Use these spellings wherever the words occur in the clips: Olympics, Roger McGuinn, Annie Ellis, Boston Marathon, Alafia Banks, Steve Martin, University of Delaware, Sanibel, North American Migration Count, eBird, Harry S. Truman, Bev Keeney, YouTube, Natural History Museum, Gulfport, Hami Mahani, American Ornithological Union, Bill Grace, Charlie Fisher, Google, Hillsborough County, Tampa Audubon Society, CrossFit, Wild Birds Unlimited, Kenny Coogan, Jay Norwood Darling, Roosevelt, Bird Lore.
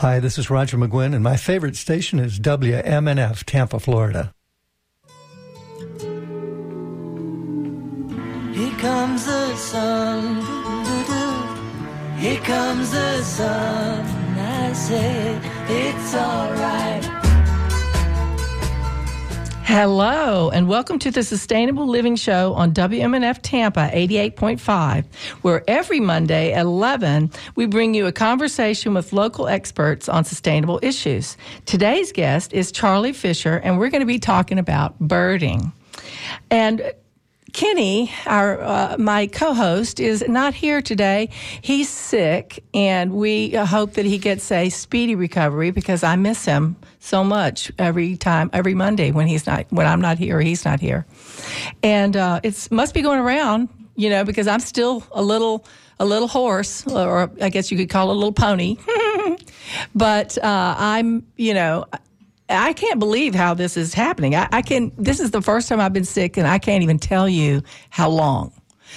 Hi, this is Roger McGuinn, and my favorite station is WMNF, Tampa, Florida. Here comes the sun, doo-doo-doo. Here comes the sun, I said it's all right. Hello, and welcome to the Sustainable Living Show on WMNF Tampa 88.5, where every Monday at 11, we bring you a conversation with local experts on sustainable issues. Today's guest is Charlie Fisher, and we're going to be talking about birding. And Kenny, my co-host, is not here today. He's sick, and we hope that he gets a speedy recovery because I miss him so much every Monday when I'm not here or he's not here. And it must be going around, you know, because I'm still a little horse, or I guess you could call it a little pony. But I can't believe how this is happening. This is the first time I've been sick, and I can't even tell you how long.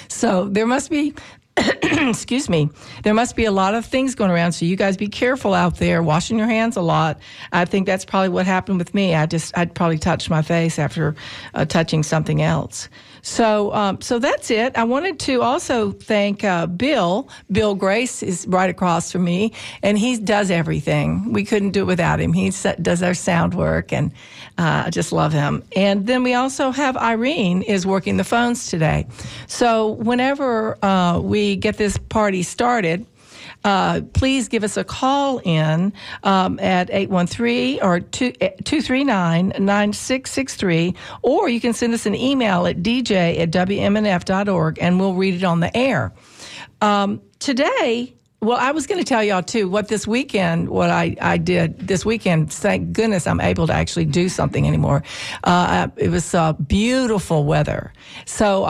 So there must be, excuse me, there must be a lot of things going around. So you guys be careful out there, washing your hands a lot. I think that's probably what happened with me. I'd probably touched my face after touching something else. So that's it. I wanted to also thank Bill. Bill Grace is right across from me, and he does everything. We couldn't do it without him. He does our sound work, and I just love him. And then we also have Irene is working the phones today. So whenever we get this party started, please give us a call in at 813 or 239-9663, or you can send us an email at dj@wmnf.org, and we'll read it on the air. Today, well, I was going to tell y'all, too, what I did this weekend. Thank goodness I'm able to actually do something anymore. It was beautiful weather. So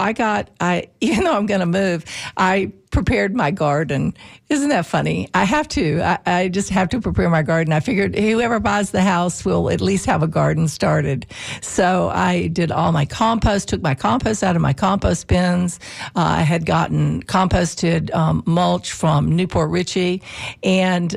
even though I'm going to move, I prepared my garden. Isn't that funny? I have to. I just have to prepare my garden. I figured whoever buys the house will at least have a garden started. So I did all my compost, took my compost out of my compost bins. I had gotten composted mulch from Newport Richey, and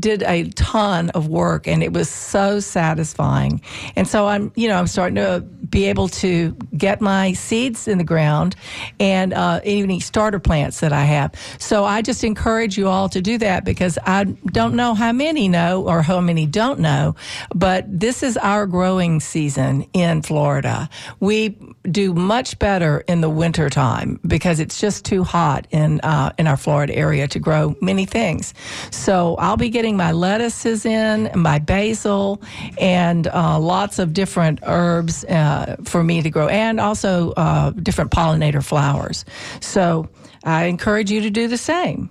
did a ton of work, and it was so satisfying. And so I'm starting to be able to get my seeds in the ground and any starter plants that I have. So I just encourage you all to do that, because I don't know how many know or how many don't know, but this is our growing season in Florida. We do much better in the winter time because it's just too hot in our Florida area to grow many things. So I'll be getting my lettuces in, my basil, and lots of different herbs for me to grow, and also different pollinator flowers. So I encourage you to do the same.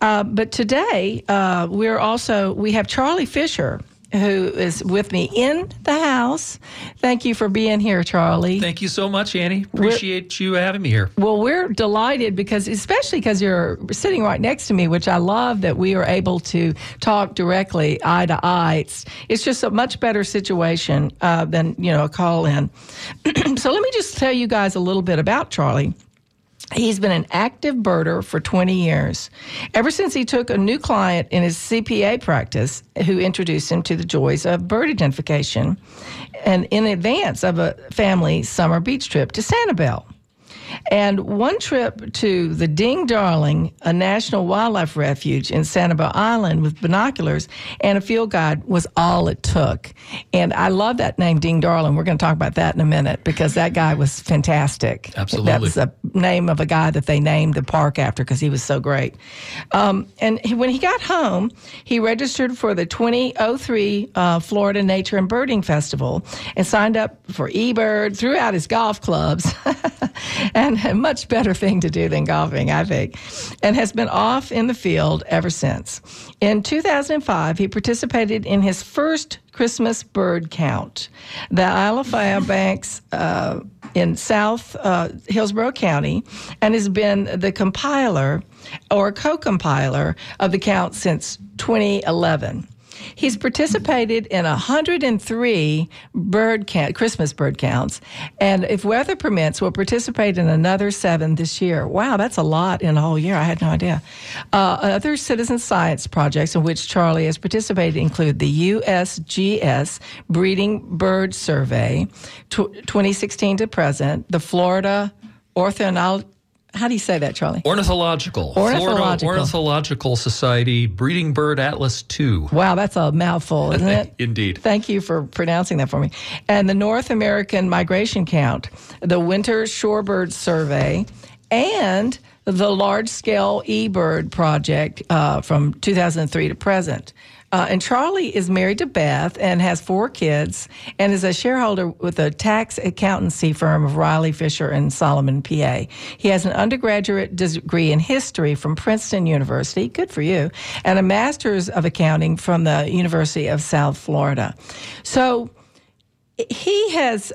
But today we have Charlie Fisher, who is with me in the house. Thank you for being here, Charlie. Thank you so much, Annie. Appreciate you having me here. Well, we're delighted, especially because you're sitting right next to me, which I love that we are able to talk directly eye to eye. It's just a much better situation than, a call in. So let me just tell you guys a little bit about Charlie. He's been an active birder for 20 years, ever since he took a new client in his CPA practice who introduced him to the joys of bird identification, and in advance of a family summer beach trip to Sanibel. And one trip to the Darling, a National Wildlife Refuge in Sanibel Island with binoculars and a field guide was all it took. And I love that name, Ding Darling. We're going to talk about that in a minute, because that guy was fantastic. Absolutely. That's the name of a guy that they named the park after because he was so great. When he got home, he registered for the 2003 Florida Nature and Birding Festival and signed up for eBird, threw out his golf clubs. And a much better thing to do than golfing, I think, and has been off in the field ever since. In 2005, he participated in his first Christmas bird count. The Alafia Banks in South Hillsborough County, and has been the compiler or co-compiler of the count since 2011. He's participated in 103 Christmas bird counts, and if weather permits, will participate in another 7 this year. Wow, that's a lot in a whole year. I had no idea. Other citizen science projects in which Charlie has participated include the USGS Breeding Bird Survey, 2016 to present, the Florida How do you say that, Charlie? Florida Ornithological Society Breeding Bird Atlas 2. Wow, that's a mouthful, isn't it? Indeed. Thank you for pronouncing that for me. And the North American Migration Count, the Winter Shorebird Survey, and the large-scale eBird project from 2003 to present. And Charlie is married to Beth and has 4 kids and is a shareholder with a tax accountancy firm of Riley Fisher and Solomon, PA. He has an undergraduate degree in history from Princeton University, good for you, and a master's of accounting from the University of South Florida. So he has...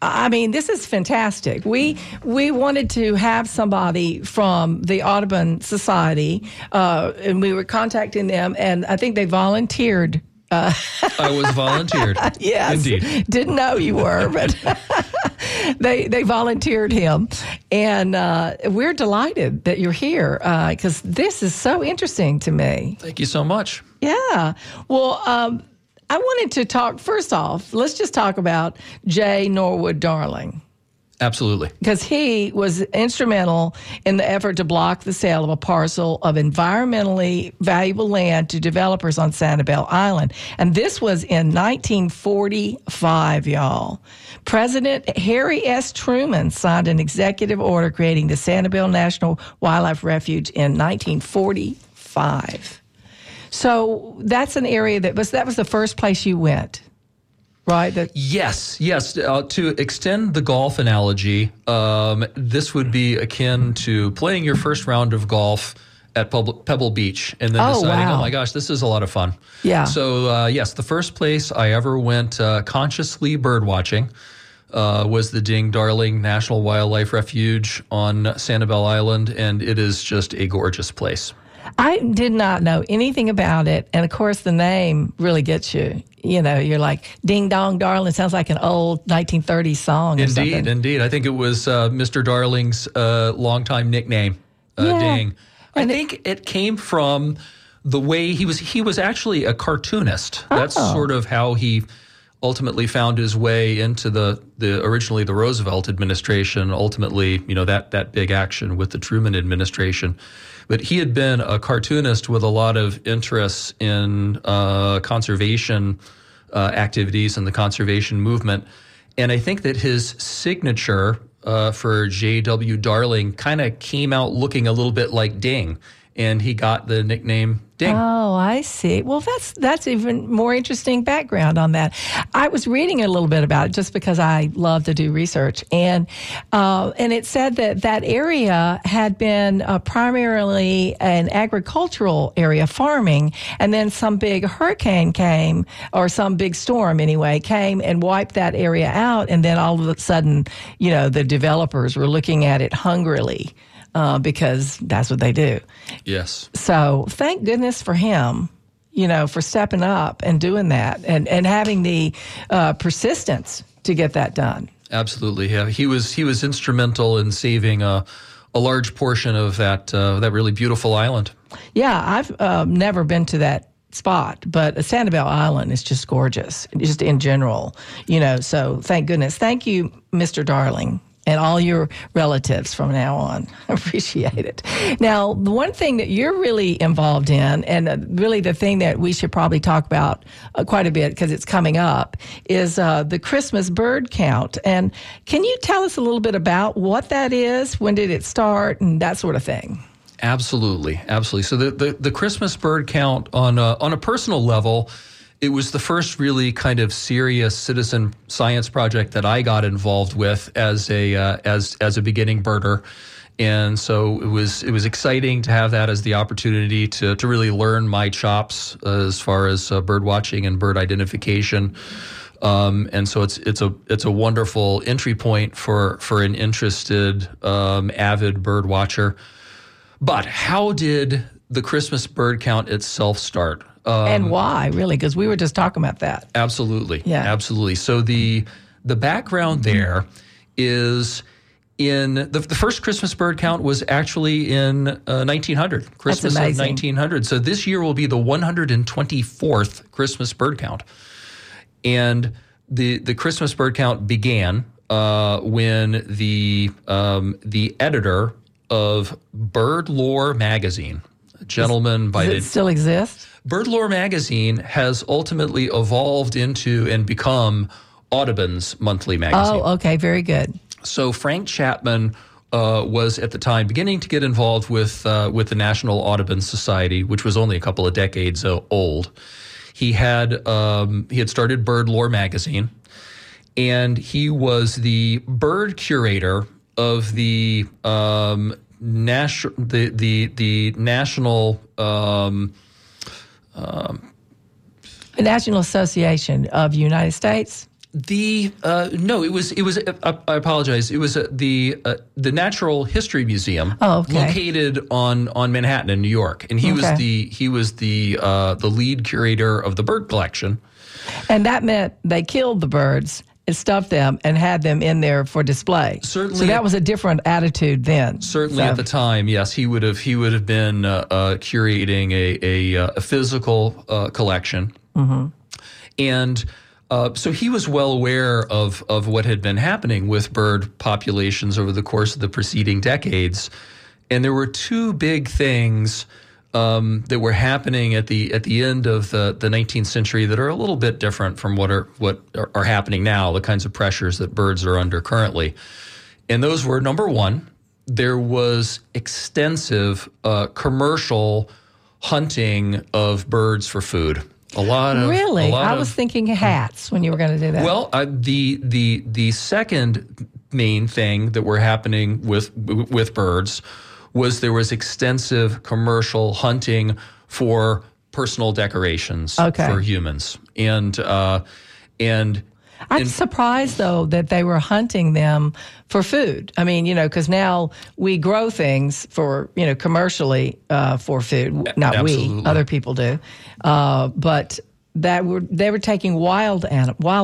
I mean, this is fantastic. We wanted to have somebody from the Audubon Society, and we were contacting them, and I think they volunteered. I was volunteered. Yes. Indeed. Didn't know you were, but they volunteered him. And we're delighted that you're here because this is so interesting to me. Thank you so much. Yeah. Well, I wanted to talk, first off, let's just talk about Jay Norwood Darling. Absolutely. Because he was instrumental in the effort to block the sale of a parcel of environmentally valuable land to developers on Sanibel Island. And this was in 1945, y'all. President Harry S. Truman signed an executive order creating the Sanibel National Wildlife Refuge in 1945. So that's an area that was the first place you went, right? Yes. To extend the golf analogy, this would be akin to playing your first round of golf at Pebble Beach and then deciding, oh my gosh, this is a lot of fun. Yeah. So, yes, the first place I ever went consciously bird watching was the Darling National Wildlife Refuge on Sanibel Island, and it is just a gorgeous place. I did not know anything about it. And, of course, the name really gets you. You know, you're like, Ding Dong Darling. Sounds like an old 1930s song or something. Indeed. I think it was Mr. Darling's longtime nickname, Ding. And I think it came from the way he was actually a cartoonist. Oh. That's sort of how he ultimately found his way into originally the Roosevelt administration, ultimately, you know, that big action with the Truman administration. But he had been a cartoonist with a lot of interests in conservation activities and the conservation movement. And I think that his signature for J.W. Darling kind of came out looking a little bit like Ding. And he got the nickname Ding. Oh, I see. Well, that's even more interesting background on that. I was reading a little bit about it just because I love to do research. And it said that area had been primarily an agricultural area, farming. And then some big hurricane came, or some big storm anyway, came and wiped that area out. And then all of a sudden, you know, the developers were looking at it hungrily. Because that's what they do. Yes. So thank goodness for him, you know, for stepping up and doing that and having the persistence to get that done. Absolutely. Yeah. He was instrumental in saving a large portion of that really beautiful island. Yeah, I've never been to that spot, but Sanibel Island is just gorgeous, just in general, you know, so thank goodness. Thank you, Mr. Darling. And all your relatives from now on. I appreciate it. Now, the one thing that you're really involved in, and really the thing that we should probably talk about quite a bit because it's coming up, is the Christmas bird count. And can you tell us a little bit about what that is? When did it start? And that sort of thing. Absolutely. Absolutely. So the Christmas bird count on a personal level, it was the first really kind of serious citizen science project that I got involved with as a beginning birder, and so it was exciting to have that as the opportunity to really learn my chops as far as bird watching and bird identification, and so it's a wonderful entry point for an interested avid bird watcher. But how did the Christmas bird count itself start? And why, really? Because we were just talking about that. Absolutely. Yeah. Absolutely. So the background there is in the first Christmas bird count was actually in 1900, Christmas of 1900. So this year will be the 124th Christmas bird count. And the Christmas bird count began when the editor of Bird Lore magazine, a gentleman by the— Does it still exist? Bird Lore magazine has ultimately evolved into and become Audubon's monthly magazine. Oh, okay, very good. So Frank Chapman was at the time beginning to get involved with the National Audubon Society, which was only a couple of decades old. He had started Bird Lore magazine, and he was the bird curator of the National Association of United States. I apologize. It was the Natural History Museum, located on Manhattan in New York, and he was the lead curator of the bird collection. And that meant they killed the birds and stuffed them and had them in there for display. Certainly, so that was a different attitude then. Certainly, so at the time, yes, he would have been curating a physical collection, mm-hmm. and. So he was well aware of what had been happening with bird populations over the course of the preceding decades, and there were two big things that were happening at the end of the 19th century that are a little bit different from what are happening now, the kinds of pressures that birds are under currently. And those were, number one, there was extensive commercial hunting of birds for food. A lot of really. I was thinking hats when you were going to do that. Well, the second main thing that were happening with birds was there was extensive commercial hunting for personal decorations for humans, and I'm surprised though that they were hunting them for food. I mean, because now we grow things for commercially for food. Not absolutely. We, other people do, but that they were taking wild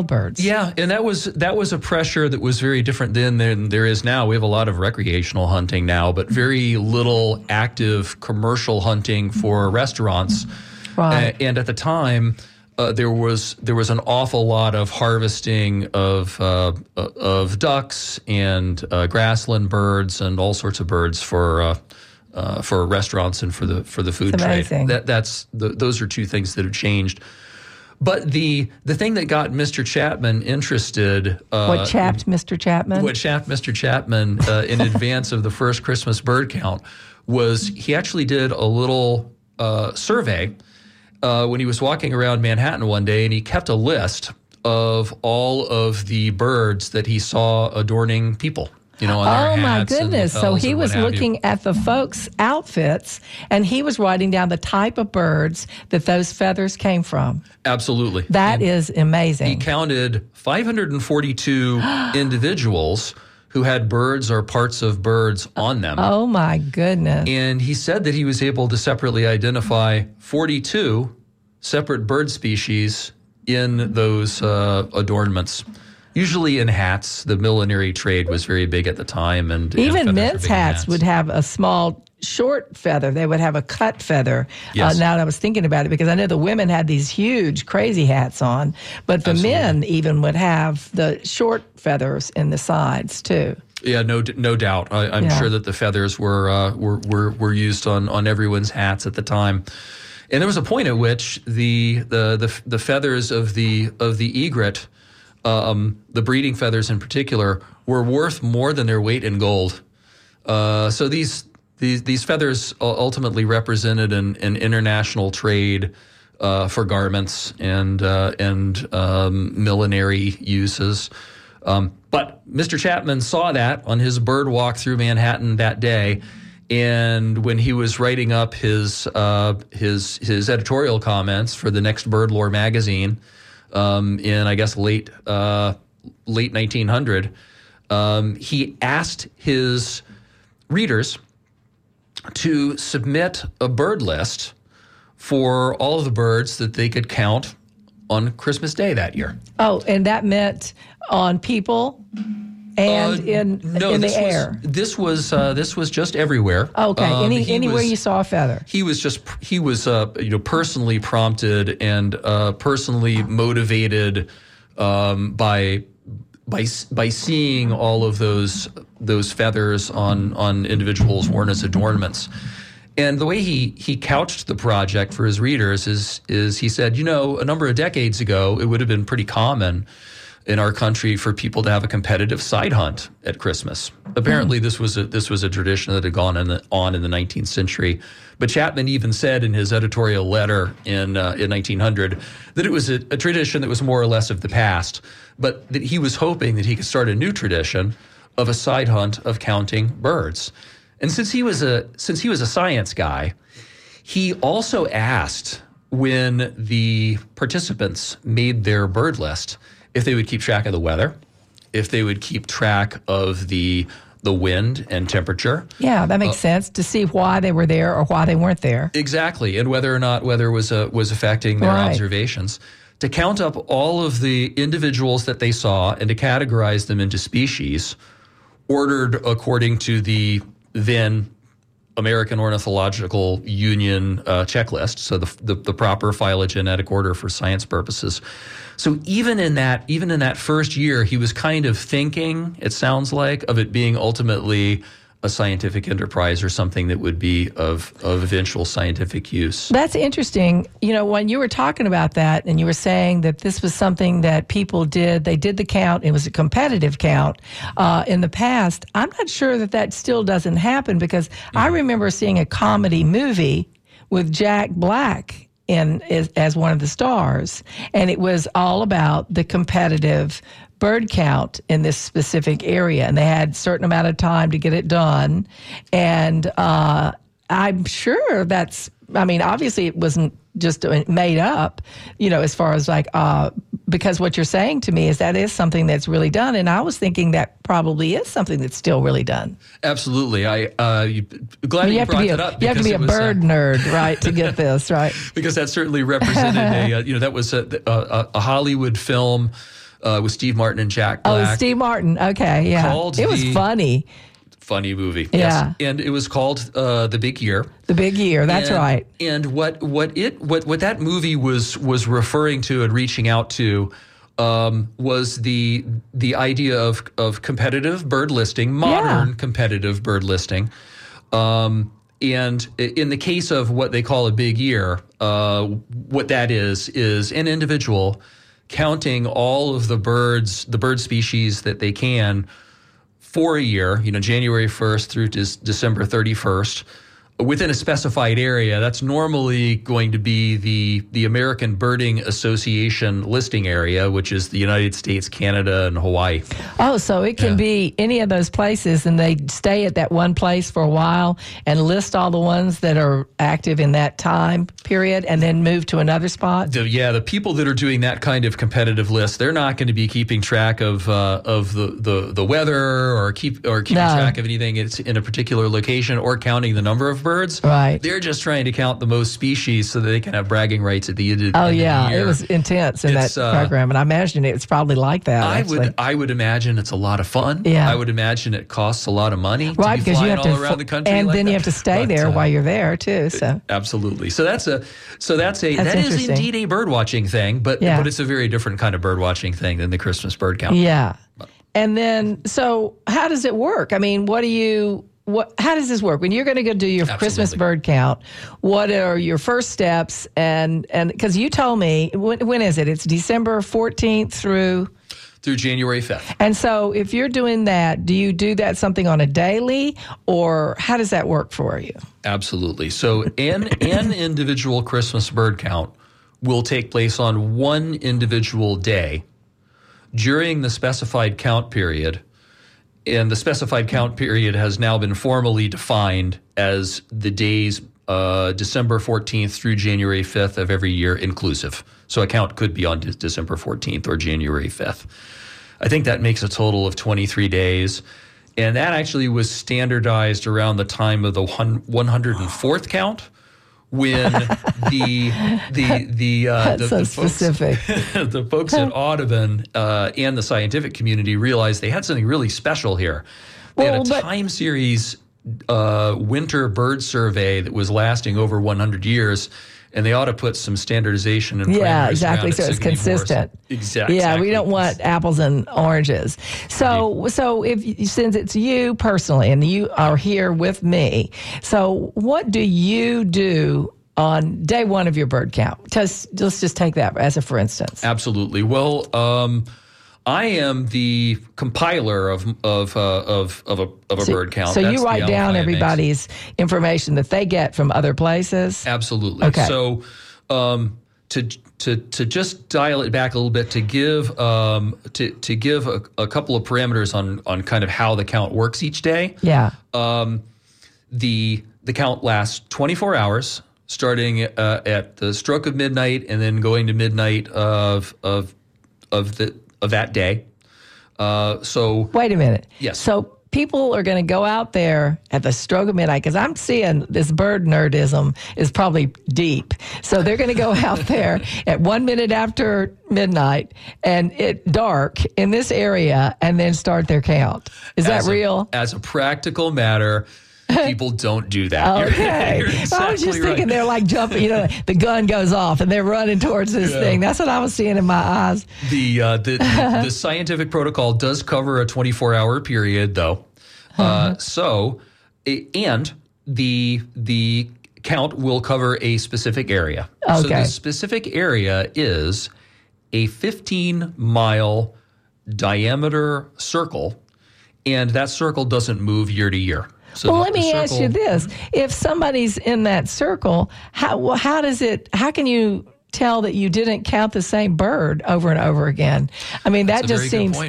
birds. Yeah, and that was a pressure that was very different then than there is now. We have a lot of recreational hunting now, but very little active commercial hunting for restaurants. Right, and at the time. There was an awful lot of harvesting of ducks and grassland birds and all sorts of birds for restaurants and for the food trade. Those are two things that have changed. But the thing that got Mr. Chapman interested what chapped Mr. Chapman in advance of the first Christmas bird count was he actually did a little survey. When he was walking around Manhattan one day, and he kept a list of all of the birds that he saw adorning people. On their hats. Oh my goodness! So he was looking at the folks' outfits, and he was writing down the type of birds that those feathers came from. Absolutely, that is amazing. He counted 542 individuals who had birds or parts of birds on them. Oh, my goodness. And he said that he was able to separately identify 42 separate bird species in those adornments, usually in hats. The millinery trade was very big at the time. And even men's hats would have a small, short feather. They would have a cut feather. Yes. Now that I was thinking about it, because I know the women had these huge, crazy hats on, but the men even would have the short feathers in the sides too. Yeah, no doubt. I'm sure that the feathers were used on everyone's hats at the time. And there was a point at which the feathers of the egret, the breeding feathers in particular, were worth more than their weight in gold. So these feathers ultimately represented an international trade for garments and millinery uses. But Mr. Chapman saw that on his bird walk through Manhattan that day, and when he was writing up his editorial comments for the next Bird Lore magazine in I guess late 1900, he asked his readers to submit a bird list for all of the birds that they could count on Christmas Day that year. Oh, and that meant on people and in the air. This was just everywhere. Okay, anywhere you saw a feather. He was personally prompted and personally motivated by seeing all of those feathers on individuals worn as adornments. And the way he couched the project for his readers is he said, a number of decades ago, it would have been pretty common in our country for people to have a competitive side hunt at Christmas. Apparently, this was a tradition that had gone on in the 19th century. But Chapman even said in his editorial letter in 1900 that it was a tradition that was more or less of the past, but that he was hoping that he could start a new tradition of a side hunt of counting birds. And since he was a science guy, he also asked when the participants made their bird list if they would keep track of the weather, if they would keep track of the wind and temperature. Yeah, that makes sense, to see why they were there or why they weren't there. Exactly, and whether or not weather was affecting their observations. To count up all of the individuals that they saw and to categorize them into species ordered according to the then American Ornithological Union checklist, so the proper phylogenetic order for science purposes. So even in that first year, he was kind of thinking, it sounds like, of it being ultimately a scientific enterprise or something that would be of eventual scientific use. That's interesting. When you were talking about that and you were saying that this was something that people did, they did the count, it was a competitive count in the past. I'm not sure that still doesn't happen, because I remember seeing a comedy movie with Jack Black as one of the stars, and it was all about the competitive bird count in this specific area, and they had a certain amount of time to get it done. And I'm sure obviously it wasn't just made up, as far as because what you're saying to me is that is something that's really done. And I was thinking that probably is something that's still really done. Absolutely. I'm glad you brought that up. You have to be a bird nerd, right, to get this, right? Because that certainly represented that was a Hollywood film with Steve Martin and Jack Black. Oh, Steve Martin. Okay, yeah. It was funny. Funny movie, yeah. Yes. And it was called The Big Year. The Big Year, that's right. And what that movie was referring to and reaching out to was the idea of competitive bird listing, modern competitive bird listing. And in the case of what they call a big year, what that is an individual counting all of the bird species that they can for a year, January 1st through December 31st, within a specified area. That's normally going to be the American Birding Association listing area, which is the United States, Canada, and Hawaii. Oh, so it can be any of those places, and they stay at that one place for a while and list all the ones that are active in that time period and then move to another spot? The people that are doing that kind of competitive list, they're not going to be keeping track of the weather or keeping track of anything it's in a particular location or counting the number of birds. Right. They're just trying to count the most species so that they can have bragging rights at the end of the year. Oh, yeah. It was intense in that program, and I imagine it's probably like that. I would imagine it's a lot of fun. Yeah. I would imagine it costs a lot of money to be flying all around the country. And like then you have to stay there while you're there, too. So. Absolutely. So that is indeed a bird watching thing, but it's a very different kind of bird watching thing than the Christmas bird count. Yeah. And then, so how does it work? I mean, how does this work? When you're going to go do your Christmas bird count, what are your first steps? And because you told me, when is it? It's December 14th through January 5th. And so if you're doing that, do you do that something on a daily, or how does that work for you? Absolutely. So an individual Christmas bird count will take place on one individual day during the specified count period. And the specified count period has now been formally defined as the days December 14th through January 5th of every year inclusive. So a count could be on December 14th or January 5th. I think that makes a total of 23 days. And that actually was standardized around the time of the 104th count, when the folks at Audubon and the scientific community realized they had something really special here. They had a time series winter bird survey that was lasting over 100 years. And they ought to put some standardization and parameters exactly, so it's consistent. Exactly. Yeah, we don't want apples and oranges. So, since it's you personally and you are here with me, so what do you do on day one of your bird count? Let's just take that as a for instance. Absolutely. Well, I am the compiler of a bird count. So that's you write down everybody's information that they get from other places? Absolutely. Okay. So to just dial it back a little bit, to give a couple of parameters on kind of how the count works each day. Yeah. The count lasts 24 hours, starting at the stroke of midnight and then going to midnight of that day. Wait a minute. Yes. So people are going to go out there at the stroke of midnight, because I'm seeing this bird nerdism is probably deep. So they're going to go out there at 1 minute after midnight and it dark in this area and then start their count. Is that real? As a practical matter, people don't do that. Okay. You're exactly, I was just thinking they're like jumping, the gun goes off and they're running towards this thing. That's what I was seeing in my eyes. The scientific protocol does cover a 24-hour period, though. The count will cover a specific area. Okay. So the specific area is a 15-mile diameter circle, and that circle doesn't move year to year. So well, let me ask you this: if somebody's in that circle, how can you tell that you didn't count the same bird over and over again? I mean, that just seems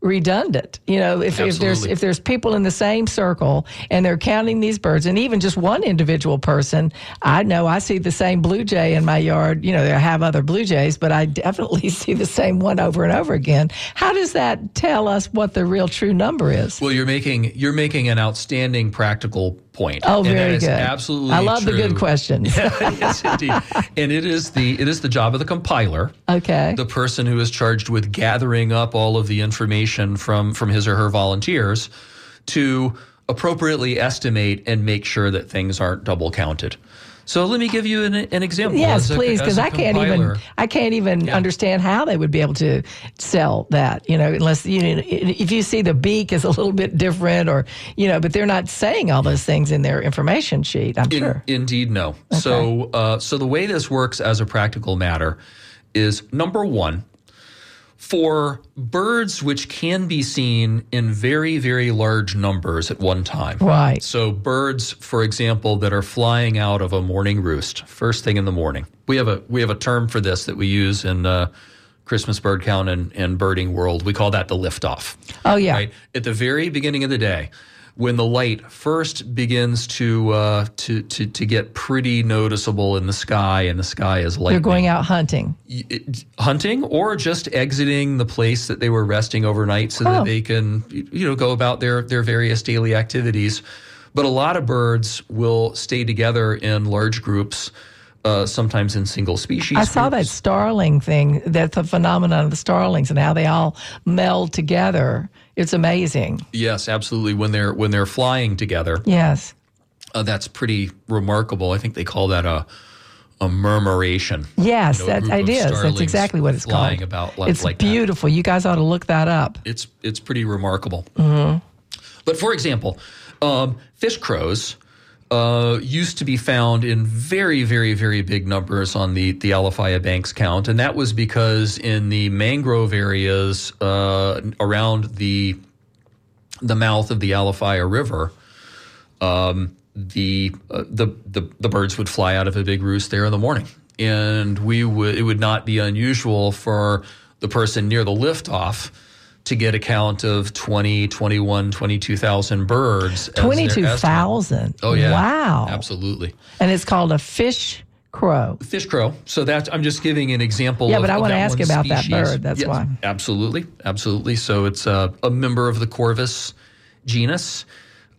redundant. If there's people in the same circle and they're counting these birds, and even just one individual person, I see the same blue jay in my yard. I have other blue jays, but I definitely see the same one over and over again. How does that tell us what the real true number is? Well, you're making an outstanding practical point. Oh, very good. And that is absolutely true. I love the good questions. Yes, indeed. And it is the job of the compiler. Okay. The person who is charged with gathering up all of the information from his or her volunteers to appropriately estimate and make sure that things aren't double counted. So let me give you an example. Yes, please, because I can't even understand how they would be able to sell that. Unless if you see the beak is a little bit different, or but they're not saying all those things in their information sheet. I'm sure. Indeed, no. Okay. So, the way this works as a practical matter is, number one, for birds which can be seen in very, very large numbers at one time. Right. So birds, for example, that are flying out of a morning roost, first thing in the morning. We have a term for this that we use in Christmas bird count and birding world. We call that the liftoff. Oh, yeah. Right? At the very beginning of the day, when the light first begins to get pretty noticeable in the sky, and the sky is lightning. They're going out hunting. Hunting, or just exiting the place that they were resting overnight so that they can go about their various daily activities. But a lot of birds will stay together in large groups, sometimes in single species. I saw that starling thing, that's the phenomenon of the starlings and how they all meld together. It's amazing. Yes, absolutely. When they're flying together. Yes. That's pretty remarkable. I think they call that a murmuration. Yes, it is. That's exactly what it's called. It's like beautiful. That. You guys ought to look that up. It's pretty remarkable. Mm-hmm. But for example, fish crows used to be found in very, very, very big numbers on the Alafia Banks count. And that was because in the mangrove areas around the mouth of the Alafia River, the birds would fly out of a big roost there in the morning. And it would not be unusual for the person near the liftoff to get a count of 20, 21, 22,000 birds. 22,000? Oh, yeah. Wow. Absolutely. And it's called a fish crow. Fish crow. So that's, I'm just giving an example of that. Yeah, but I want to ask you about that bird. That's why. Absolutely. Absolutely. So it's a member of the Corvus genus.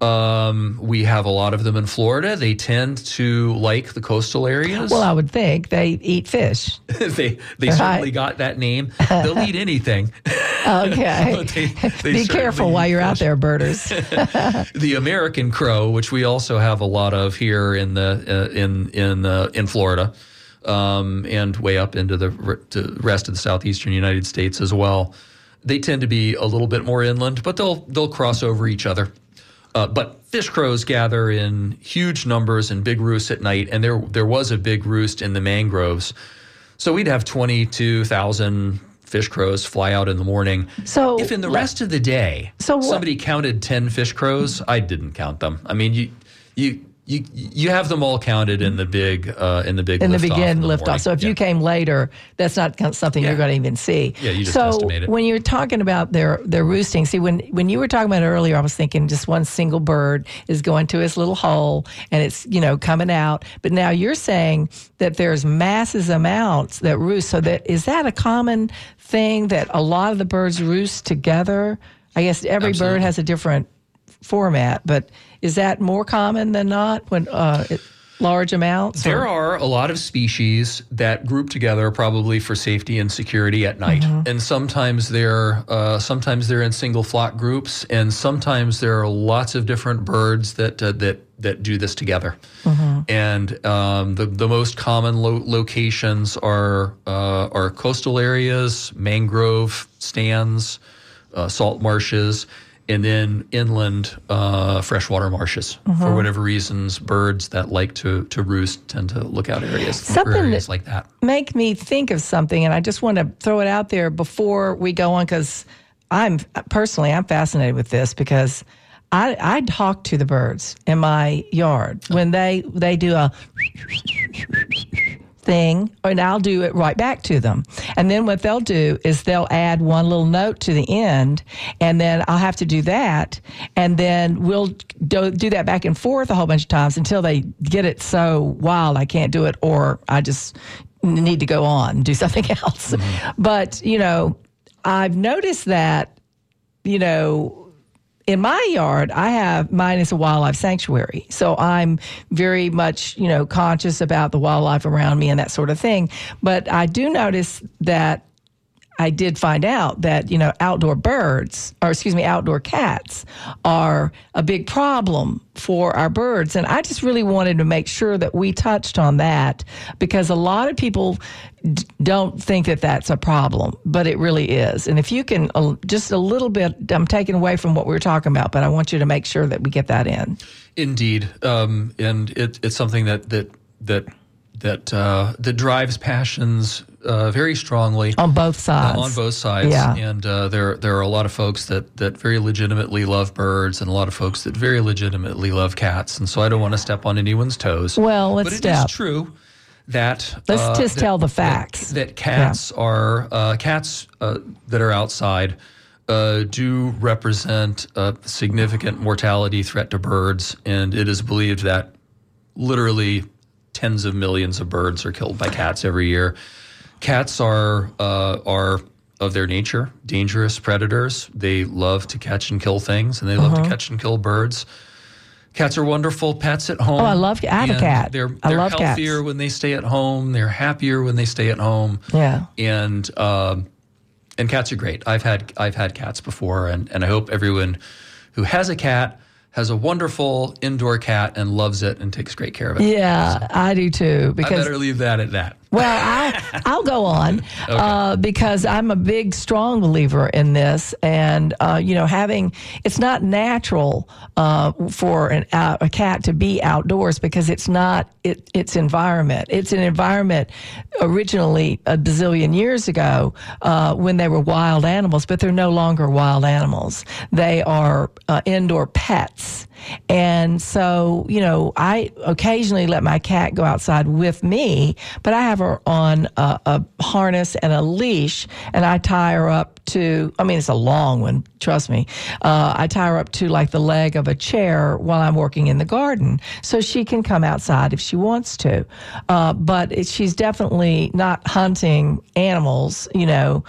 We have a lot of them in Florida. They tend to like the coastal areas. Well, I would think they eat fish. they certainly got that name. They'll eat anything. Okay. they Be careful while you're out there, birders. The American crow, which we also have a lot of here in the in Florida, and way up into the rest of the southeastern United States as well. They tend to be a little bit more inland, but they'll cross over each other. But fish crows gather in huge numbers in big roosts at night, and there was a big roost in the mangroves. So we'd have 22,000 fish crows fly out in the morning. So if in the rest of the day somebody counted 10 fish crows, I didn't count them. I mean, you have them all counted in the big liftoff. So if you came later, that's not something you're going to even see. Yeah, you just estimate it. So when you're talking about their roosting, see when you were talking about it earlier, I was thinking just one single bird is going to its little hole and it's coming out. But now you're saying that there's massive amounts that roost. So is that a common thing that a lot of the birds roost together? I guess every bird has a different format, but is that more common than not when large amounts? There are a lot of species that group together probably for safety and security at night, and sometimes they're in single flock groups, and sometimes there are lots of different birds that do this together. And the most common locations are coastal areas, mangrove stands, salt marshes. And then inland freshwater marshes. For whatever reasons, birds that like to roost tend to look out areas like that. Make me think of something, and I just want to throw it out there before we go on, because I'm fascinated with this, because I talk to the birds in my yard when they do a thing, and I'll do it right back to them. And then what they'll do is they'll add one little note to the end, and then I'll have to do that, and then we'll do that back and forth a whole bunch of times until they get it so wild I can't do it, or I just need to go on and do something else. But, I've noticed that, in my yard, mine is a wildlife sanctuary. So I'm very much, conscious about the wildlife around me and that sort of thing. But I do notice that I did find out that, outdoor cats are a big problem for our birds. And I just really wanted to make sure that we touched on that, because a lot of people don't think that that's a problem, but it really is. And if you can just a little bit, I'm taking away from what we were talking about, but I want you to make sure that we get that in. Indeed. And it's something that drives passions very strongly on both sides. And there are a lot of folks that very legitimately love birds, and a lot of folks that very legitimately love cats. And so I don't want to step on anyone's toes. Well, it is true that tell the facts that cats are that are outside do represent a significant mortality threat to birds, and it is believed that literally tens of millions of birds are killed by cats every year. Cats are of their nature dangerous predators. They love to catch and kill things, and they love to catch and kill birds. Cats are wonderful pets at home. Oh, I have a cat. They're healthier when they stay at home. They're happier when they stay at home. Yeah. And cats are great. I've had cats before, and I hope everyone who has a cat has a wonderful indoor cat and loves it and takes great care of it. Yeah, so, I do too. Because I better leave that at that. Well, I'll go on because I'm a big, strong believer in this. And, it's not natural for a cat to be outdoors, because it's not its environment. It's an environment originally a bazillion years ago when they were wild animals, but they're no longer wild animals. They are indoor pets. And so, I occasionally let my cat go outside with me, but I have her on a harness and a leash, and I tie her up to, it's a long one, trust me. I tie her up to like the leg of a chair while I'm working in the garden so she can come outside if she wants to. But she's definitely not hunting animals, you know.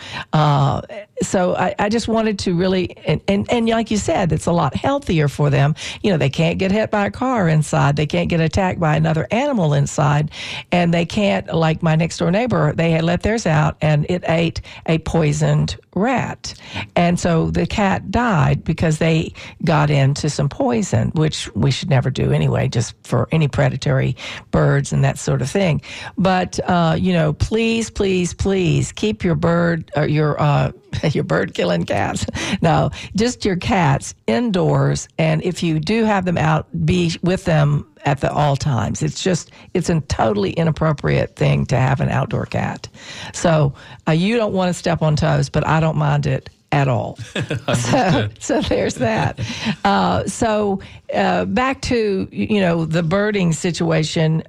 So I just wanted to really, and like you said, it's a lot healthier for them. You know, they can't get hit by a car inside. They can't get attacked by another animal inside. And they can't, like my next door neighbor, they had let theirs out and it ate a poisoned rat. And so the cat died because they got into some poison, which we should never do anyway, just for any predatory birds and that sort of thing. But, you know, please, please, please keep your bird or your bird killing cats. No, just your cats indoors. And if you do have them out, be with them at the all times. It's just, it's a totally inappropriate thing to have an outdoor cat. So you don't want to step on toes, but I don't mind it at all. So there's that. So back to, you know, the birding situation.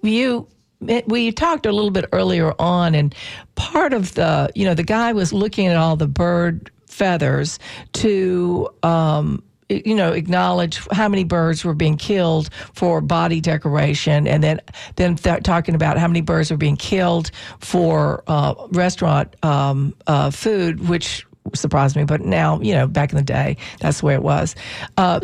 We talked a little bit earlier on, and part of the, you know, the guy was looking at all the bird feathers to, you know, acknowledge how many birds were being killed for body decoration, and then talking about how many birds were being killed for restaurant food, which surprised me. But now, you know, back in the day, that's the way it was.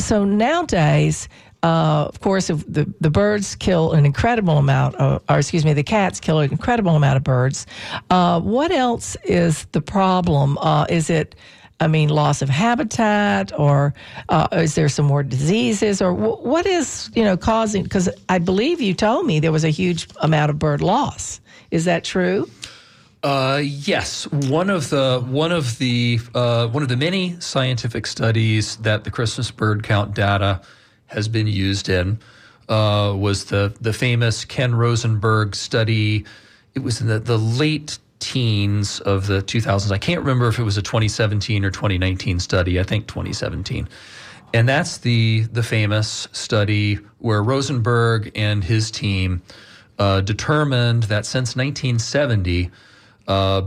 So nowadays... of course, if the birds kill an incredible amount, the cats kill an incredible amount of birds. What else is the problem? Is it loss of habitat, or is there some more diseases, or what is, you know, causing? Because I believe you told me there was a huge amount of bird loss. Is that true? Yes, one of the many scientific studies that the Christmas bird count data has been used in was the famous Ken Rosenberg study. It was in the late teens of the 2000s. I can't remember if it was a 2017 or 2019 study. I think 2017. And that's the famous study where Rosenberg and his team determined that since 1970,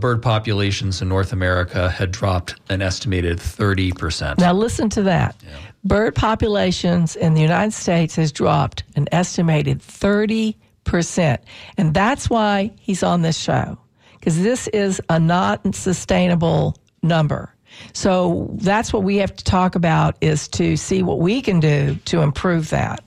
bird populations in North America had dropped an estimated 30%. Now listen to that. Yeah. Bird populations in the United States has dropped an estimated 30%. And that's why he's on this show, because this is a not sustainable number. So that's what we have to talk about, is to see what we can do to improve that.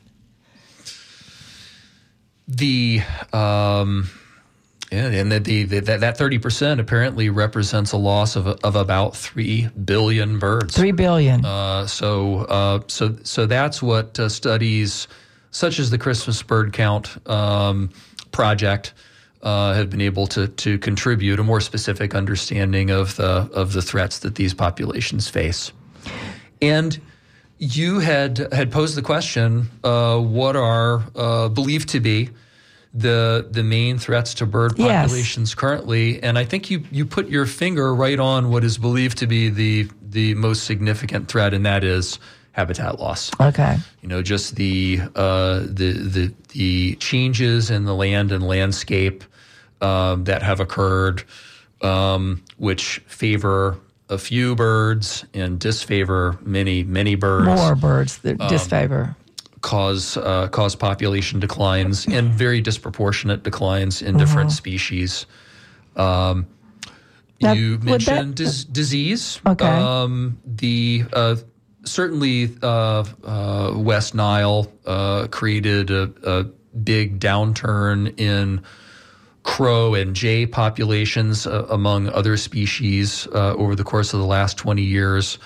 And that 30% apparently represents a loss of about 3 billion birds. 3 billion. So that's what studies such as the Christmas Bird Count project have been able to contribute a more specific understanding of the threats that these populations face. And you had posed the question: what are believed to be the main threats to bird populations currently, and I think you put your finger right on what is believed to be the most significant threat, and that is habitat loss. Okay, you know, just the changes in the land and landscape that have occurred, which favor a few birds and disfavor many birds. More birds that disfavor. Cause population declines and very disproportionate declines in different species. Now, you mentioned disease. Okay. Certainly, West Nile created a big downturn in crow and jay populations among other species over the course of the last 20 years.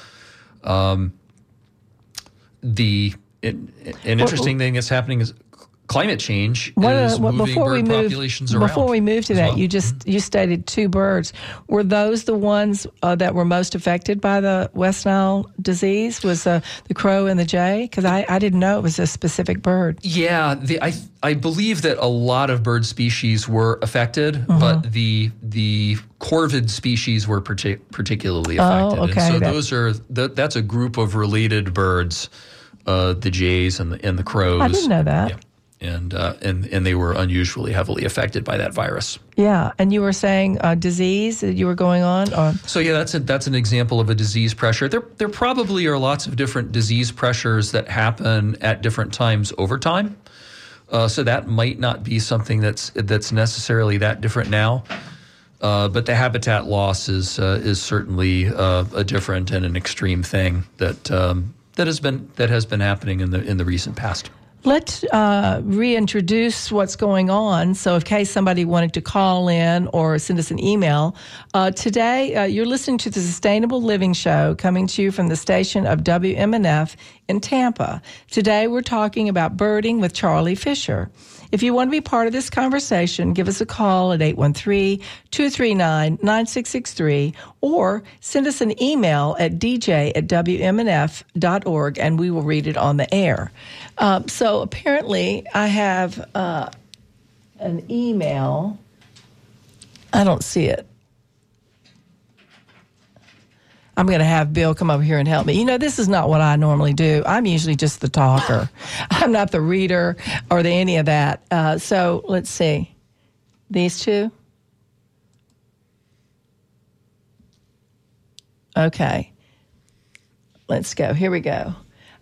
An interesting thing that's happening is climate change is moving bird populations around. Before we move to that, you stated two birds. Were those the ones that were most affected by the West Nile disease? Was the crow and the jay? Because I didn't know it was a specific bird. Yeah, I believe that a lot of bird species were affected, but the corvid species were particularly affected. Oh, okay. And so that's a group of related birds. The jays and the crows. I didn't know that. Yeah. and they were unusually heavily affected by that virus. Yeah, and you were saying disease that you were going on? So yeah, that's an example of a disease pressure. There probably are lots of different disease pressures that happen at different times over time. So that might not be something that's necessarily that different now. But the habitat loss is certainly a different and an extreme thing that has been happening in the recent past. Let's reintroduce what's going on. So in case somebody wanted to call in or send us an email, today you're listening to the Sustainable Living Show coming to you from the station of WMNF in Tampa. Today we're talking about birding with Charlie Fisher. If you want to be part of this conversation, give us a call at 813-239-9663 or send us an email at dj@wmnf.org and we will read it on the air. So apparently I have an email. I don't see it. I'm going to have Bill come over here and help me. You know, this is not what I normally do. I'm usually just the talker. I'm not the reader or the any of that. So let's see. These two? Okay. Let's go. Here we go.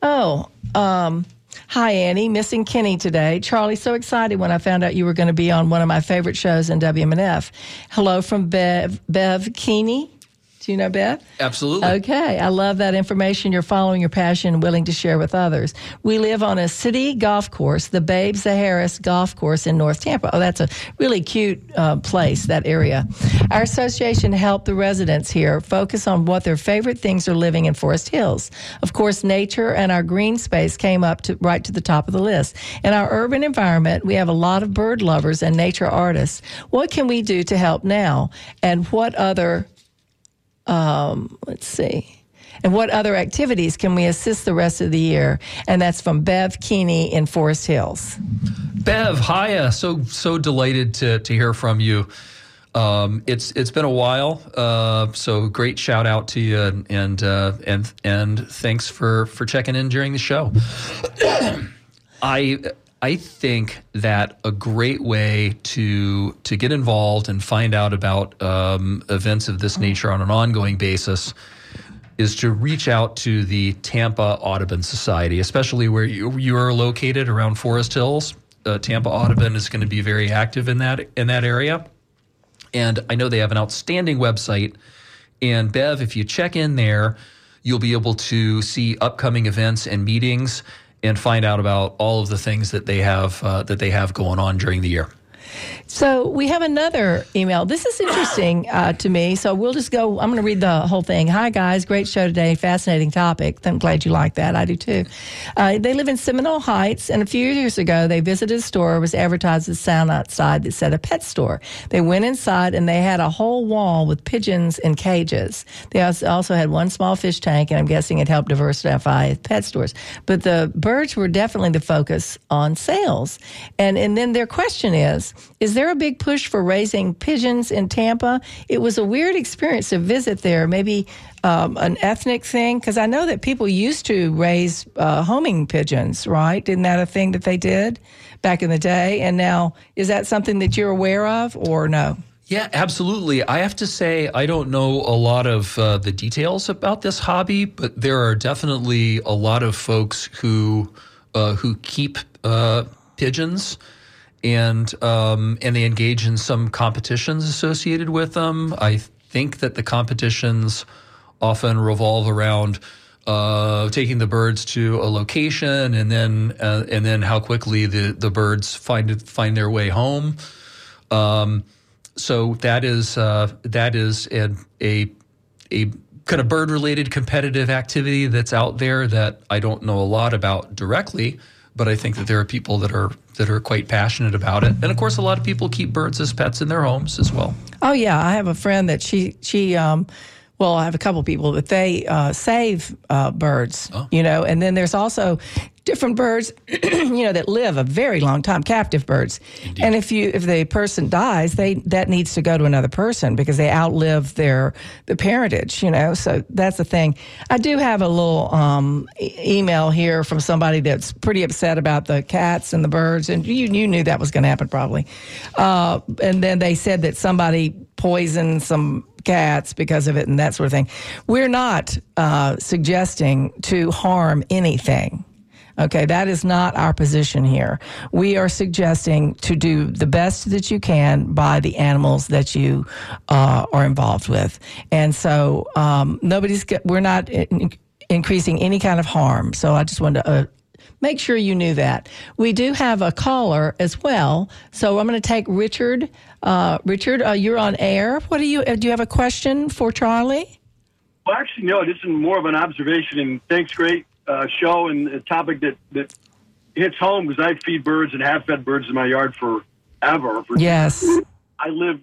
Oh, hi, Annie. Missing Kenny today. Charlie, so excited when I found out you were going to be on one of my favorite shows in WMNF. Hello from Bev Keeney. Do you know Beth? Absolutely. Okay. I love that information. You're following your passion and willing to share with others. We live on a city golf course, the Babe Zaharis Golf Course in North Tampa. Oh, that's a really cute place, that area. Our association helped the residents here focus on what their favorite things are living in Forest Hills. Of course, nature and our green space came up right to the top of the list. In our urban environment, we have a lot of bird lovers and nature artists. What can we do to help now? And what other... let's see. And what other activities can we assist the rest of the year? And that's from Bev Keeney in Forest Hills. Bev, hiya. So delighted to hear from you. It's been a while. So great shout out to you and thanks for checking in during the show. I think that a great way to get involved and find out about events of this nature on an ongoing basis is to reach out to the Tampa Audubon Society, especially where you are located around Forest Hills. Tampa Audubon is going to be very active in that area. And I know they have an outstanding website. And Bev, if you check in there, you'll be able to see upcoming events and meetings and find out about all of the things that they have going on during the year. So we have another email. This is interesting to me, so we'll just go. I'm going to read the whole thing. Hi, guys. Great show today. Fascinating topic. I'm glad you like that. I do, too. They live in Seminole Heights, and a few years ago, they visited a store. It was advertised as Sound Outside that said a pet store. They went inside, and they had a whole wall with pigeons in cages. They also had one small fish tank, and I'm guessing it helped diversify pet stores. But the birds were definitely the focus on sales. And then their question is there a big push for raising pigeons in Tampa? It was a weird experience to visit there, maybe an ethnic thing, because I know that people used to raise homing pigeons, right? Isn't that a thing that they did back in the day? And now, is that something that you're aware of or no? Yeah, absolutely. I have to say I don't know a lot of the details about this hobby, but there are definitely a lot of folks who keep pigeons. And they engage in some competitions associated with them. I think that the competitions often revolve around taking the birds to a location, and then how quickly the birds find their way home. So that is a kind of bird related competitive activity that's out there that I don't know a lot about directly. But I think that there are people that are quite passionate about it. And, of course, a lot of people keep birds as pets in their homes as well. Oh, yeah. I have a friend that she Well, I have a couple people, but they save birds, you know, and then there's also different birds, you know, that live a very long time, captive birds. Indeed. And if the person dies, that needs to go to another person because they outlive the parentage, you know, so that's the thing. I do have a little email here from somebody that's pretty upset about the cats and the birds, and you knew that was going to happen probably. And then they said that somebody poisoned some cats because of it and that sort of thing. We're not suggesting to harm anything. Okay, that is not our position here. We are suggesting to do the best that you can by the animals that you are involved with. And so we're not increasing any kind of harm. So I just wanted to make sure you knew that. We do have a caller as well. So I'm going to take Richard. Richard, you're on air. Do you have a question for Charlie? Well, actually, no, this is more of an observation, and thanks, great show and a topic that hits home because I feed birds and have fed birds in my yard forever. Yes. I live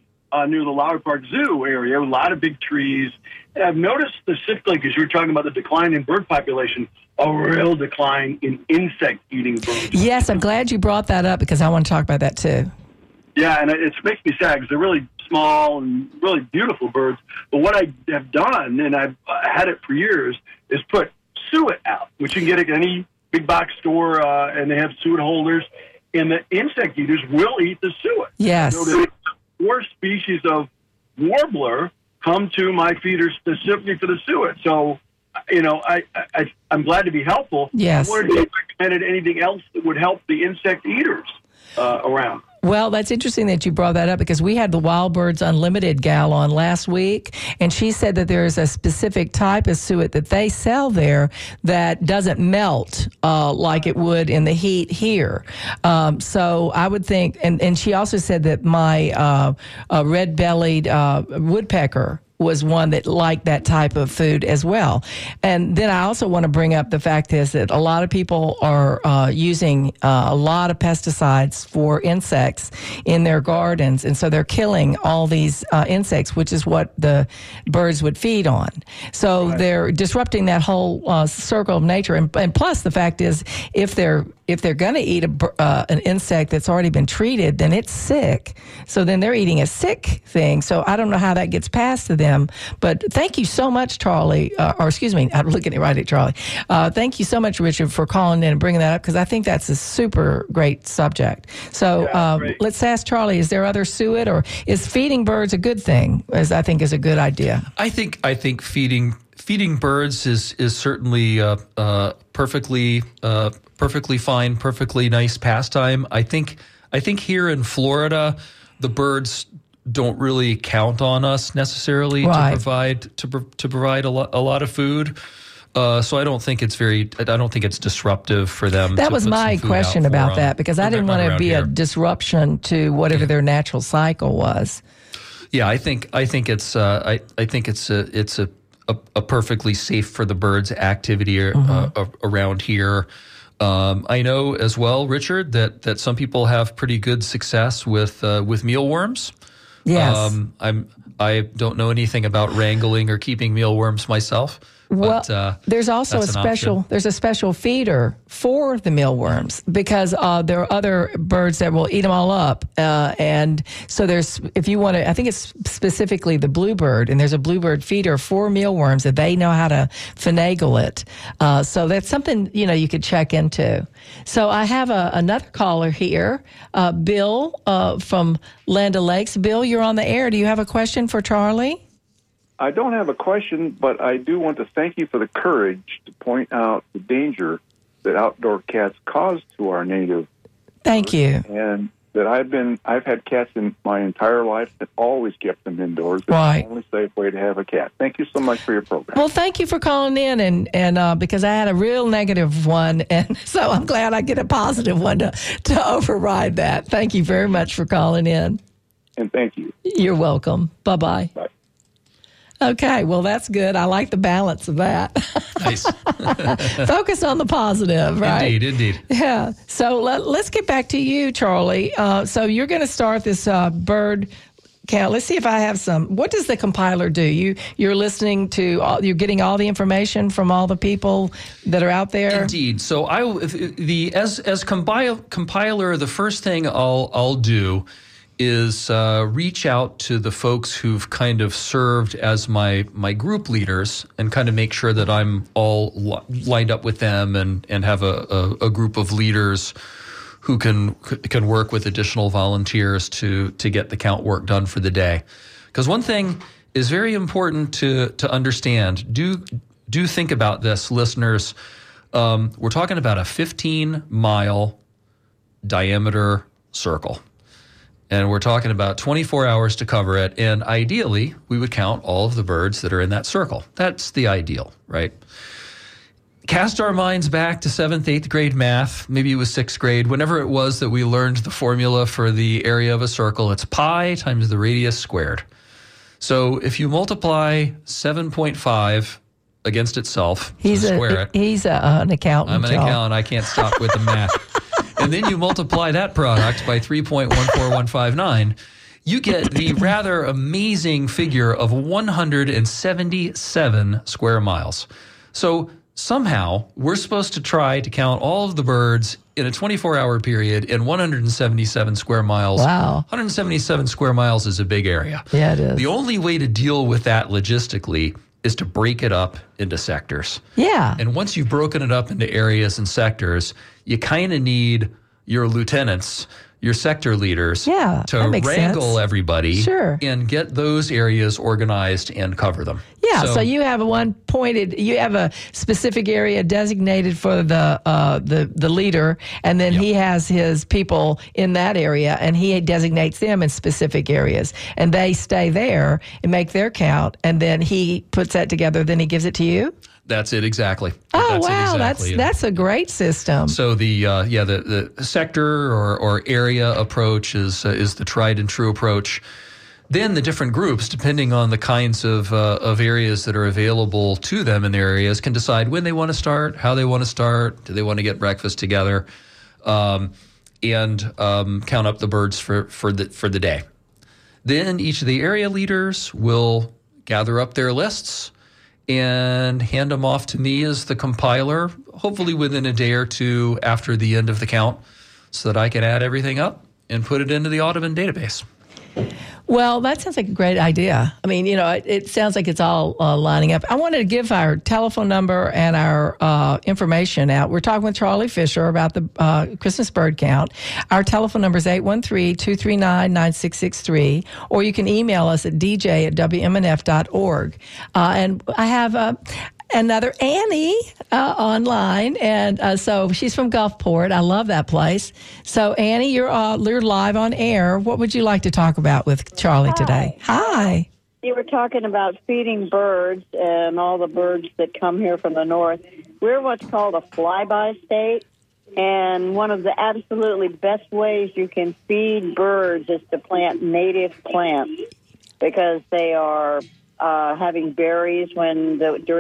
near the Lowry Park Zoo area, a lot of big trees. And I've noticed specifically, because you were talking about the decline in bird population, a real decline in insect-eating birds. Yes, I'm glad you brought that up because I want to talk about that too. Yeah, and it makes me sad because they're really small and really beautiful birds. But what I have done, and I've had it for years, is put suet out, which you can get at any big box store, and they have suet holders, and the insect eaters will eat the suet. Yes. So there's 4 species of warbler come to my feeder specifically for the suet. So, you know, I'm glad to be helpful. Yes. I wondered if you recommended anything else that would help the insect eaters around. Well, that's interesting that you brought that up because we had the Wild Birds Unlimited gal on last week, and she said that there is a specific type of suet that they sell there that doesn't melt like it would in the heat here. So I would think, and she also said that my red-bellied woodpecker was one that liked that type of food as well. And then I also want to bring up the fact is that a lot of people are using a lot of pesticides for insects in their gardens. And so they're killing all these insects, which is what the birds would feed on. So they're disrupting that whole circle of nature. And plus the fact is if they're going to eat an insect that's already been treated, then it's sick. So then they're eating a sick thing. So I don't know how that gets passed to them. But thank you so much, Charlie. Or excuse me, I'm looking right at Charlie. Thank you so much, Richard, for calling in and bringing that up because I think that's a super great subject. So let's ask Charlie, is there other suet or is feeding birds a good thing? As I think is a good idea. I think feeding birds is certainly perfectly fine, perfectly nice pastime. I think here in Florida, the birds don't really count on us necessarily to provide a lot of food. So I don't think it's disruptive for them. That was my question about that because I didn't want to be a disruption to whatever their natural cycle was. Yeah, I think it's a perfectly safe for the birds activity around here. I know as well, Richard, that some people have pretty good success with mealworms. Yes, I don't know anything about wrangling or keeping mealworms myself. Well, but, there's also a special feeder for the mealworms because there are other birds that will eat them all up. And so if you want to, I think it's specifically the bluebird, and there's a bluebird feeder for mealworms that they know how to finagle it. So that's something, you know, you could check into. So I have another caller here, Bill from Land O'Lakes. Bill, you're on the air. Do you have a question for Charlie? I don't have a question, but I do want to thank you for the courage to point out the danger that outdoor cats cause to our native. Thank you. And that I've had cats in my entire life that always kept them indoors. It's the only safe way to have a cat. Thank you so much for your program. Well, thank you for calling in, and because I had a real negative one, and so I'm glad I get a positive one to override that. Thank you very much for calling in. And thank you. You're welcome. Bye-bye. Bye. Okay, well, that's good. I like the balance of that. Nice. Focus on the positive, right? Indeed. Yeah. So let's get back to you, Charlie. So you're going to start this bird Cal, let's see if I have some. What does the compiler do? You're listening to, you're getting all the information from all the people that are out there? Indeed. So as compiler, the first thing I'll do is reach out to the folks who've kind of served as my group leaders and kind of make sure that I'm all lined up with them and have a group of leaders who can work with additional volunteers to get the count work done for the day. Because one thing is very important to understand. Do think about this, listeners. We're talking about a 15-mile diameter circle. And we're talking about 24 hours to cover it. And ideally, we would count all of the birds that are in that circle. That's the ideal, right? Cast our minds back to 7th, 8th grade math. Maybe it was 6th grade. Whenever it was that we learned the formula for the area of a circle, it's pi times the radius squared. So if you multiply 7.5 against itself, he's an accountant. I'm an accountant. I can't stop with the math. And then you multiply that product by 3.14159, you get the rather amazing figure of 177 square miles. So somehow we're supposed to try to count all of the birds in a 24-hour period in 177 square miles. Wow. 177 square miles is a big area. Yeah, it is. The only way to deal with that logistically is to break it up into sectors. Yeah. And once you've broken it up into areas and sectors, you kind of need your lieutenants, your sector leaders, to wrangle everybody and get those areas organized and cover them. Yeah, so you have a specific area designated for the leader, and then he has his people in that area, and he designates them in specific areas, and they stay there and make their count, and then he puts that together, then he gives it to you? That's it, exactly. Oh, wow, that's a great system. So the sector or area approach is the tried and true approach. Then the different groups, depending on the kinds of areas that are available to them in their areas, can decide when they want to start, how they want to start, do they want to get breakfast together, and count up the birds for the day. Then each of the area leaders will gather up their lists and hand them off to me as the compiler, hopefully within a day or two after the end of the count, so that I can add everything up and put it into the Audubon database. Well, that sounds like a great idea. I mean, it sounds like it's all lining up. I wanted to give our telephone number and our information out. We're talking with Charlie Fisher about the Christmas bird count. Our telephone number is 813-239-9663, or you can email us at dj@wmnf.org. And I have another Annie online, and so she's from Gulfport. I love that place. So, Annie, you're live on air. What would you like to talk about with Charlie today? Hi. You were talking about feeding birds and all the birds that come here from the north. We're what's called a flyby state, and one of the absolutely best ways you can feed birds is to plant native plants, because they are having berries during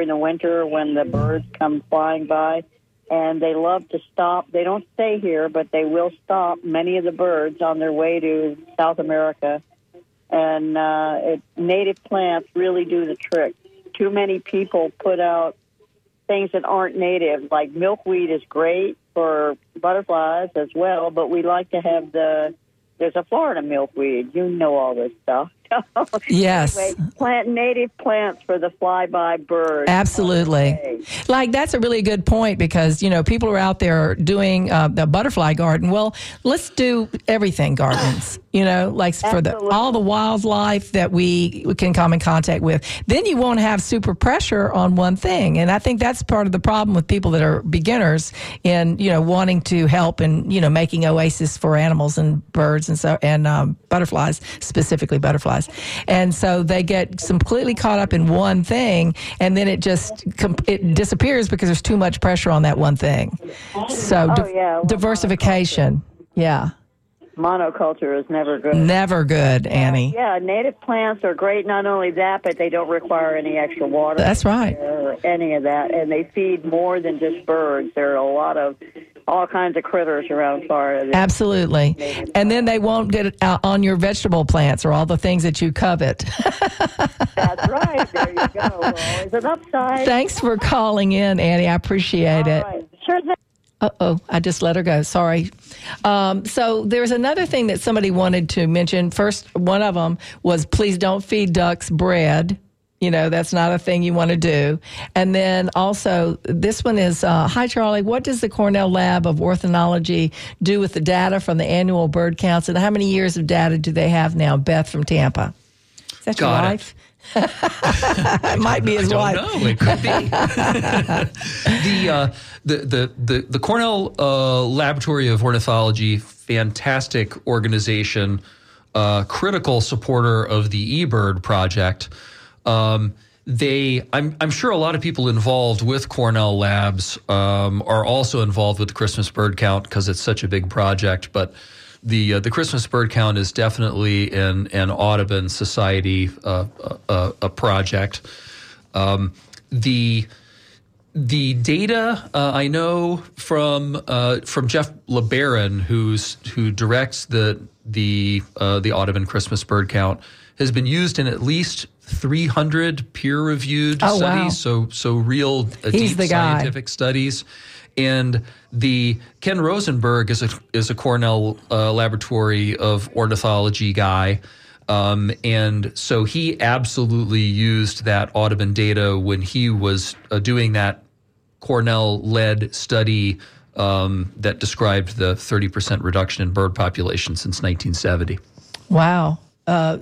the winter when the birds come flying by, and they love to stop. They don't stay here, but they will stop, many of the birds, on their way to South America. And native plants really do the trick. Too many people put out things that aren't native, like milkweed is great for butterflies as well, but we like to have there's a Florida milkweed. You know all this stuff. Yes. Anyway, plant native plants for the flyby birds. Absolutely. Like, that's a really good point, because, people are out there doing the butterfly garden. Well, let's do everything gardens, Absolutely. For all the wildlife that we can come in contact with. Then you won't have super pressure on one thing. And I think that's part of the problem with people that are beginners in, wanting to help and, making oasis for animals and birds and butterflies, specifically butterflies. And so they get completely caught up in one thing, and then it just it disappears because there's too much pressure on that one thing. So diversification. Monoculture. Yeah. Monoculture is never good. Never good, Annie. Yeah, native plants are great. Not only that, but they don't require any extra water. That's right. Or any of that. And they feed more than just birds. There are a lot of all kinds of critters around Florida. Absolutely. And then they won't get on your vegetable plants or all the things that you covet. That's right. There you go. Always an upside. Thanks for calling in, Annie. I appreciate it. Right. Sure thing. Uh-oh, I just let her go. Sorry. So there's another thing that somebody wanted to mention. First, one of them was please don't feed ducks bread. You know, that's not a thing you want to do. And then also, this one is, hi, Charlie, what does the Cornell Lab of Ornithology do with the data from the annual bird counts? And how many years of data do they have now? Beth from Tampa. Is that your wife? It might be his wife. I don't know. It could be. The Cornell Laboratory of Ornithology, fantastic organization, critical supporter of the eBird project. I'm sure a lot of people involved with Cornell Labs are also involved with the Christmas bird count because it's such a big project. But the Christmas bird count is definitely an Audubon Society project. The data I know from Jeff LeBaron, who directs the Audubon Christmas bird count, has been used in at least 300 peer-reviewed studies. Wow. So real deep scientific studies. And the Ken Rosenberg is a Cornell Laboratory of Ornithology guy, and so he absolutely used that Audubon data when he was doing that Cornell-led study that described the 30% reduction in bird population since 1970. Wow.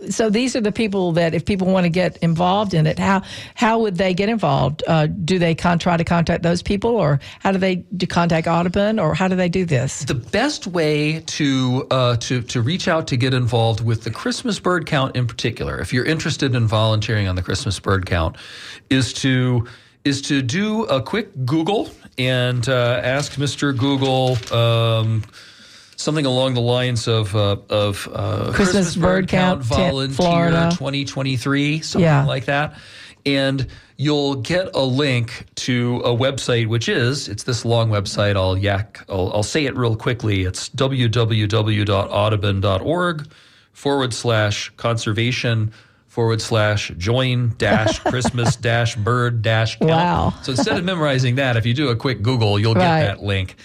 So these are the people that, if people want to get involved in it, how would they get involved? Do they try to contact those people, or how do they contact Audubon, or how do they do this? The best way to reach out to get involved with the Christmas bird count in particular, if you're interested in volunteering on the Christmas bird count, is to do a quick Google and ask Mr. Google. Something along the lines of Christmas bird count volunteer Florida 2023, something like that, and you'll get a link to a website, which is this long website. I'll say it real quickly. It's www.audubon.org/conservation/join-Christmas-bird-count. Wow! So instead of memorizing that, if you do a quick Google, you'll get that link.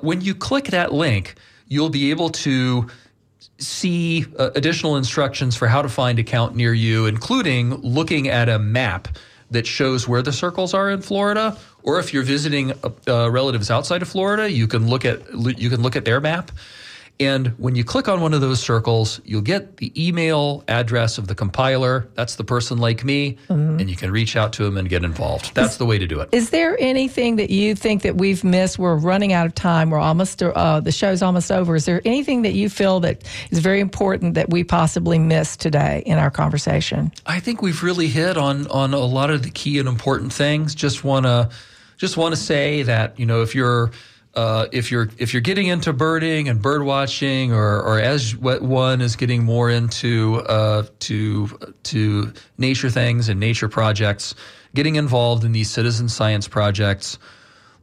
When you click that link, you'll be able to see additional instructions for how to find a count near you, including looking at a map that shows where the circles are in Florida. Or if you're visiting relatives outside of Florida, you can look at their map. And when you click on one of those circles, you'll get the email address of the compiler. That's the person like me, and you can reach out to them and get involved. That's the way to do it. Is there anything that you think that we've missed? We're running out of time. We're almost the show's almost over. Is there anything that you feel that is very important that we possibly missed today in our conversation? I think we've really hit on a lot of the key and important things. Just wanna say that, you know, if you're getting into birding and bird watching, or as one is getting more into to nature things and nature projects, getting involved in these citizen science projects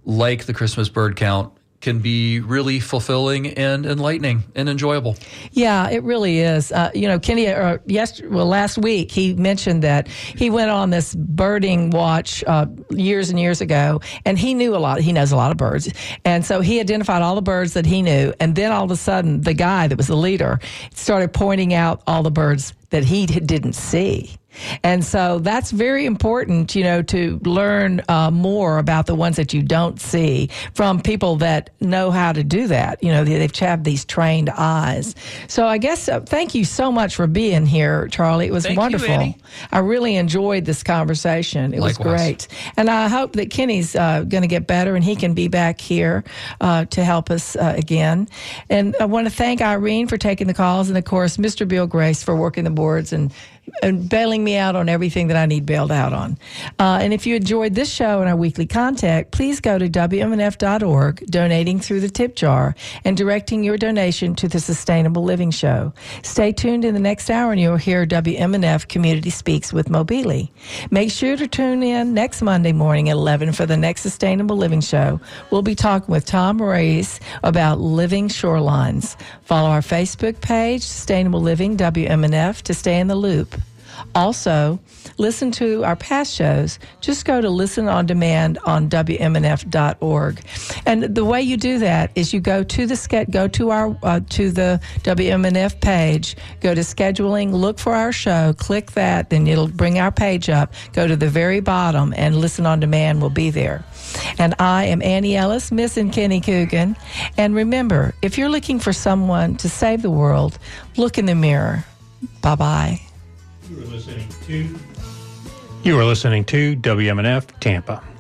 like the Christmas bird count can be really fulfilling and enlightening and enjoyable. Yeah, it really is. You know, Kenny, last week he mentioned that he went on this birding watch years and years ago, and he knew a lot. He knows a lot of birds. And so he identified all the birds that he knew, and then all of a sudden the guy that was the leader started pointing out all the birds that he didn't see. And so that's very important, you know, to learn more about the ones that you don't see from people that know how to do that. You know, they've had these trained eyes. So I guess thank you so much for being here, Charlie. It was wonderful. Thank you, Annie. I really enjoyed this conversation. It Likewise. Was great. And I hope that Kenny's going to get better and he can be back here to help us again. And I want to thank Irene for taking the calls and, of course, Mr. Bill Grace for working the boards and and bailing me out on everything that I need bailed out on. And if you enjoyed this show and our weekly contact, please go to WMNF.org, donating through the tip jar, and directing your donation to the Sustainable Living Show. Stay tuned in the next hour and you'll hear WMNF Community Speaks with Mobili. Make sure to tune in next Monday morning at 11 for the next Sustainable Living Show. We'll be talking with Tom Reyes about living shorelines. Follow our Facebook page, Sustainable Living WMNF, to stay in the loop. Also, listen to our past shows. Just go to Listen on Demand on WMNF.org. And the way you do that is you go to the to the WMNF page, go to scheduling, look for our show, click that, then it'll bring our page up. Go to the very bottom and Listen on Demand will be there. And I am Annie Ellis, Miss and Kenny Coogan. And remember, if you're looking for someone to save the world, look in the mirror. Bye-bye. You are listening to WMNF Tampa.